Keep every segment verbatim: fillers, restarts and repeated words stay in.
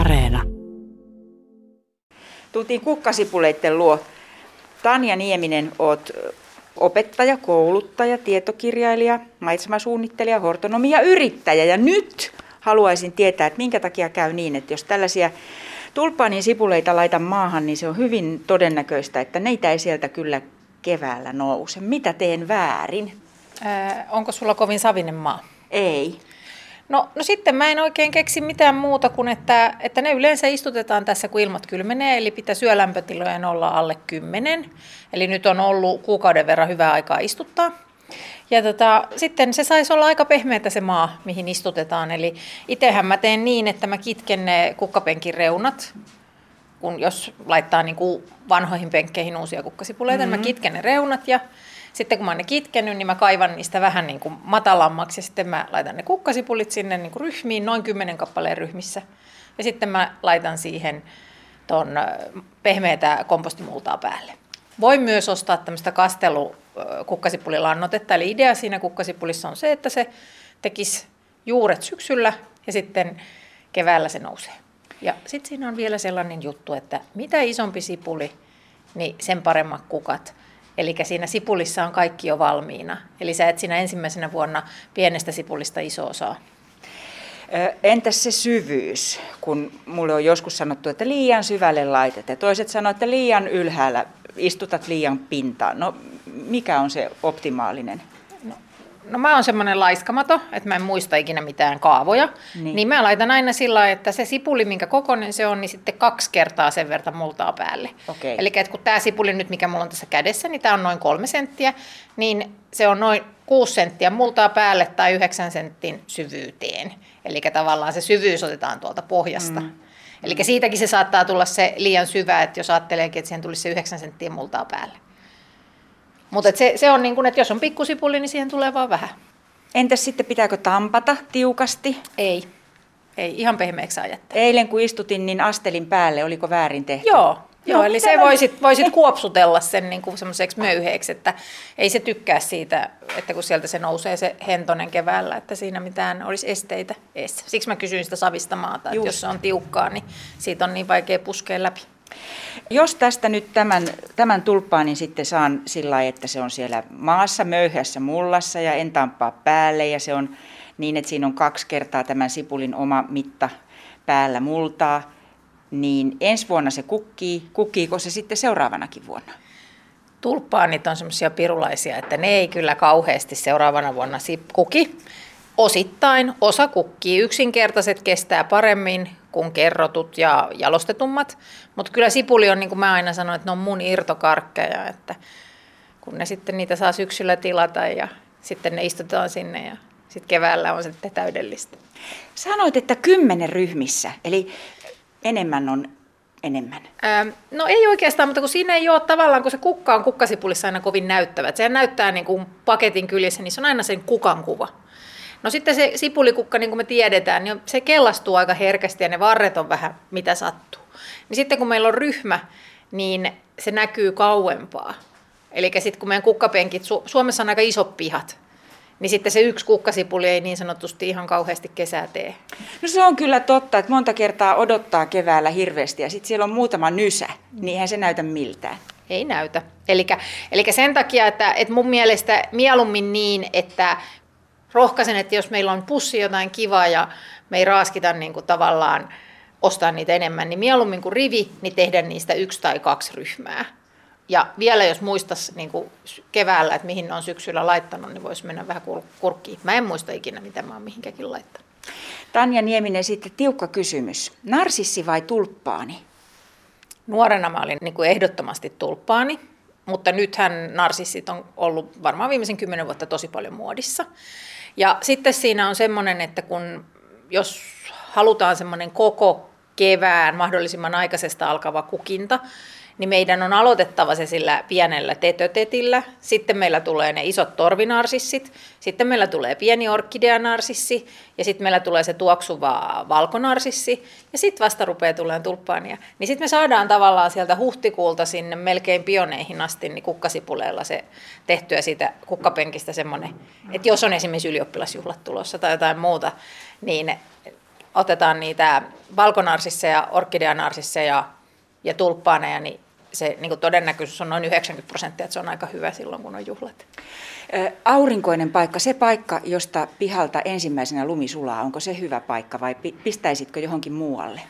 Areena. Tultiin kukkasipuleitten luo. Tanja Nieminen, olet opettaja, kouluttaja, tietokirjailija, maisemasuunnittelija, hortonomi ja yrittäjä. Ja nyt haluaisin tietää, että minkä takia käy niin, että jos tällaisia tulppaanin sipuleita laitan maahan, niin se on hyvin todennäköistä, että neitä ei sieltä kyllä keväällä nouse. Mitä teen väärin? Ää, onko sulla kovin savinen maa? Ei. No, no sitten mä en oikein keksi mitään muuta kuin, että, että ne yleensä istutetaan tässä, kun ilmat kylmenee, eli pitää syölämpötilojen olla alle kymmenen. Eli nyt on ollut kuukauden verran hyvää aikaa istuttaa. Ja tota, sitten se saisi olla aika pehmeätä se maa, mihin istutetaan. Eli itsehän mä teen niin, että mä kitken ne kukkapenkin reunat. Kun jos laittaa niin kuin vanhoihin penkkeihin uusia kukkasipuleita, mm-hmm. niin mä kitken ne reunat ja sitten kun mä oon ne kitkenyt, niin mä kaivan niistä vähän niin kuin matalammaksi ja sitten mä laitan ne kukkasipulit sinne niin kuin ryhmiin, noin kymmenen kappaleen ryhmissä. Ja sitten mä laitan siihen ton pehmeätä kompostimultaa päälle. Voi myös ostaa tämmöistä kastelukukkasipulilannoitetta, eli idea siinä kukkasipulissa on se, että se tekisi juuret syksyllä ja sitten keväällä se nousee. Ja sitten siinä on vielä sellainen juttu, että mitä isompi sipuli, niin sen paremmat kukat. Eli siinä sipulissa on kaikki jo valmiina. Eli sä et siinä ensimmäisenä vuonna pienestä sipulista iso osaa. Entäs se syvyys? Kun mulle on joskus sanottu, että liian syvälle laitat. Ja toiset sanoo, että liian ylhäällä, istutat liian pintaan. No mikä on se optimaalinen? No, no mä oon semmoinen laiskamato, että mä en muista ikinä mitään kaavoja. Niin, niin mä laitan aina sillä lailla, että se sipuli, minkä kokoinen se on, niin sitten kaksi kertaa sen verran multaa päälle. Okay. Eli kun tämä sipuli nyt, mikä mulla on tässä kädessä, niin tämä on noin kolme senttiä, niin se on noin kuusi senttiä multaa päälle tai yhdeksän sentin syvyyteen. Eli tavallaan se syvyys otetaan tuolta pohjasta. Mm. Eli siitäkin se saattaa tulla se liian syvä, että jos ajatteleekin, että siihen tulisi se yhdeksän senttiä multaa päälle. Mutta se, se on niin kuin, että jos on pikkusipuli, niin siihen tulee vaan vähän. Entäs sitten pitääkö tampata tiukasti? Ei. Ei, ihan pehmeäksi saa jättää. Eilen kun istutin, niin astelin päälle, oliko väärin tehty? Joo. Joo, no, eli se voisit, voisit kuopsutella sen niin kuin semmoiseksi möyheeksi, että ei se tykkää siitä, että kun sieltä se nousee se hentonen keväällä, että siinä mitään olisi esteitä edes. Siksi mä kysyin sitä savista maata, että jos se on tiukkaa, niin siitä on niin vaikea puskea läpi. Jos tästä nyt tämän, tämän tulppaanin niin sitten saan sillä lailla, että se on siellä maassa, möyhässä mullassa ja en tamppaa päälle ja se on niin, että siinä on kaksi kertaa tämän sipulin oma mitta päällä multaa, niin ensi vuonna se kukkii, kukkiiko se sitten seuraavanakin vuonna? Tulppaanit on semmoisia pirulaisia, että ne ei kyllä kauheasti seuraavana vuonna kuki. Osittain osa kukkii. Yksinkertaiset kestää paremmin kuin kerrotut ja jalostetummat, mutta kyllä sipuli on, niin kuin mä aina sanon, että ne on mun irtokarkkeja, että kun ne sitten niitä saa syksyllä tilata ja sitten ne istutaan sinne ja sitten keväällä on sitten täydellistä. Sanoit, että kymmenen ryhmissä, eli enemmän on enemmän. Öö, no ei oikeastaan, mutta kun siinä ei ole tavallaan, kun se kukka on kukkasipulissa aina kovin näyttävä. Sehän näyttää niin kuin paketin kyljessä, niin se on aina sen kukan kuva. No sitten se sipulikukka, niin kuin me tiedetään, niin se kellastuu aika herkästi ja ne varret on vähän mitä sattuu. Niin sitten kun meillä on ryhmä, niin se näkyy kauempaa. Eli sitten kun meidän kukkapenkit, Suomessa on aika isot pihat, niin sitten se yksi kukkasipuli ei niin sanotusti ihan kauheasti kesää tee. No se on kyllä totta, että monta kertaa odottaa keväällä hirveästi ja sitten siellä on muutama nysä, niin eihän se näytä miltään. Ei näytä. Eli sen takia, että, että mun mielestä mieluummin niin, että rohkaisen, että jos meillä on pussi jotain kivaa ja me ei raaskita niin kuin tavallaan ostaa niitä enemmän, niin mieluummin kuin rivi, niin tehdä niistä yksi tai kaksi ryhmää. Ja vielä jos muistaisi niin kuin keväällä, että mihin on syksyllä laittanut, niin voisi mennä vähän kurkkiin. Mä en muista ikinä, mitä mä oon mihinkäkin laittanut. Tanja Nieminen, sitten tiukka kysymys. Narsissi vai tulppaani? Nuorena mä olin niin kuin ehdottomasti tulppaani. Mutta nythän narsissit on ollut varmaan viimeisen kymmenen vuotta tosi paljon muodissa. Ja sitten siinä on semmoinen, että kun jos halutaan semmoinen koko kevään mahdollisimman aikaisesta alkava kukinta, niin meidän on aloitettava se sillä pienellä tetötetillä. Sitten meillä tulee ne isot torvinarsissit, sitten meillä tulee pieni orkideanarsissi ja sitten meillä tulee se tuoksuva valkonarsissi ja sitten vasta rupeaa tulemaan tulppaania. Niin sitten me saadaan tavallaan sieltä huhtikuulta sinne melkein pioneihin asti niin kukkasipuleilla se tehtyä siitä kukkapenkistä semmoinen, että jos on esimerkiksi ylioppilasjuhlat tulossa tai jotain muuta, niin otetaan niitä valkonarsisseja, orkideanarsisseja ja tulppaaneja, niin se niin kuin todennäköisyys on noin yhdeksänkymmentä prosenttia, että se on aika hyvä silloin, kun on juhlat. Aurinkoinen paikka, se paikka, josta pihalta ensimmäisenä lumi sulaa, onko se hyvä paikka vai pistäisitkö johonkin muualle?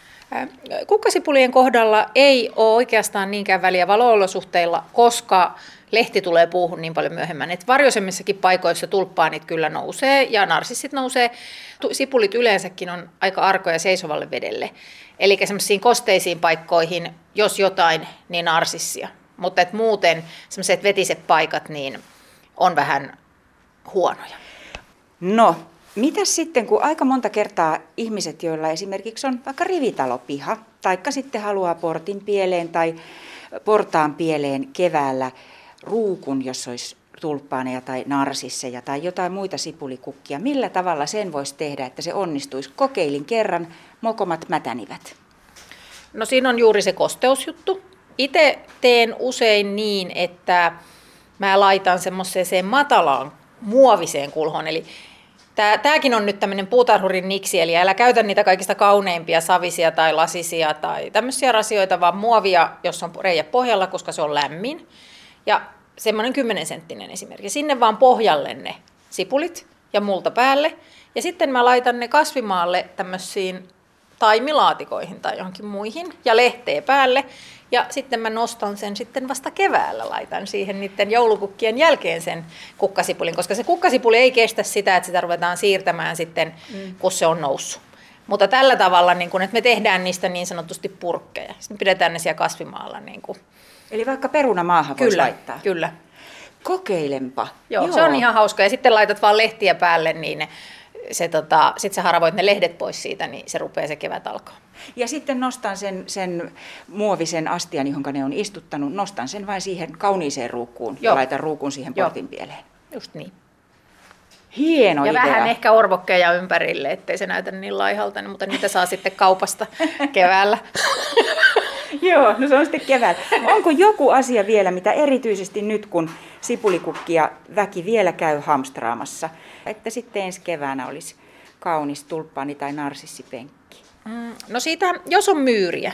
Kukkasipulien kohdalla ei ole oikeastaan niinkään väliä valo-olosuhteilla, koska lehti tulee puuhun niin paljon myöhemmin. Et varjoisemmissakin paikoissa tulppaanit kyllä nousee ja narsissit nousee. Sipulit yleensäkin on aika arkoja seisovalle vedelle. Eli semmoisiin kosteisiin paikkoihin, jos jotain, niin narsissia. Mutta et muuten semmoiset vetiset paikat niin on vähän huonoja. No, mitäs sitten, kun aika monta kertaa ihmiset, joilla esimerkiksi on vaikka rivitalopiha, taikka sitten haluaa portin pieleen tai portaan pieleen keväällä, ruukun, jos olisi tulppaaneja tai narsisseja tai jotain muita sipulikukkia. Millä tavalla sen voisi tehdä, että se onnistuisi? Kokeilin kerran, mokomat mätänivät. No siinä on juuri se kosteusjuttu. Itse teen usein niin, että mä laitan semmoiseen matalaan muoviseen kulhoon. Eli tää, tääkin on nyt tämmöinen puutarhurin niksi, eli älä käytä niitä kaikista kauneimpia savisia tai lasisia tai tämmöisiä rasioita, vaan muovia, jossa on reiä pohjalla, koska se on lämmin. Ja semmoinen kymmenen senttinen esimerkki. Sinne vaan pohjalle ne sipulit ja multa päälle. Ja sitten mä laitan ne kasvimaalle tämmöisiin taimilaatikoihin tai johonkin muihin ja lehteä päälle. Ja sitten mä nostan sen sitten vasta keväällä, laitan siihen niiden joulukukkien jälkeen sen kukkasipulin, koska se kukkasipuli ei kestä sitä, että sitä ruvetaan siirtämään sitten, mm. kun se on noussut. Mutta tällä tavalla, niin kun, että me tehdään niistä niin sanotusti purkkeja. Sitten pidetään ne siellä kasvimaalla niin kuin. Eli vaikka peruna maahan voisi laittaa? Kyllä. Kokeilenpa. Joo, Joo, se on ihan hauska. Ja sitten laitat vaan lehtiä päälle, niin se, tota, sit sä haravoit ne lehdet pois siitä, niin se rupeaa se kevät alkaa. Ja sitten nostan sen, sen muovisen astian, johon ne on istuttanut, nostan sen vain siihen kauniiseen ruukkuun. Joo. Ja laitan ruukun siihen portin pieleen. Just niin. Hieno ja idea. Vähän ehkä orvokkeja ympärille, ettei se näytä niin laihalta, mutta niitä saa sitten kaupasta keväällä. Joo, no se on sitten keväällä. Onko joku asia vielä, mitä erityisesti nyt, kun sipulikukkia väki vielä käy hamstraamassa, että sitten ensi keväänä olisi kaunis tulppaani tai narsissipenkki? Mm, no siitä, jos on myyriä,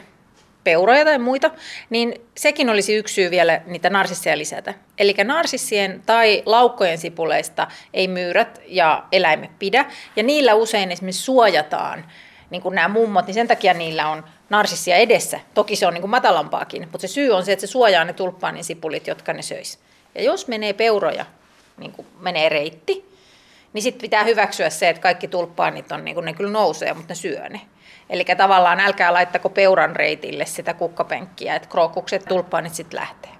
peuroja tai muita, niin sekin olisi yksi syy vielä niitä narsisseja lisätä. Eli narsissien tai laukkojen sipuleista ei myyrät ja eläimet pidä, ja niillä usein esimerkiksi suojataan niin kuin nämä mummot, niin sen takia niillä on narsissia edessä. Toki se on niin kuin matalampaakin, mutta se syy on se, että se suojaa ne tulppaanin sipulit, jotka ne söisi. Ja jos menee peuroja, niin kuin menee reitti, niin sitten pitää hyväksyä se, että kaikki tulppaanit on, niin kuin ne kyllä nousee, mutta ne syö ne. Eli tavallaan älkää laittako peuran reitille sitä kukkapenkkiä, että krookukset tulppaanit sitten lähtee.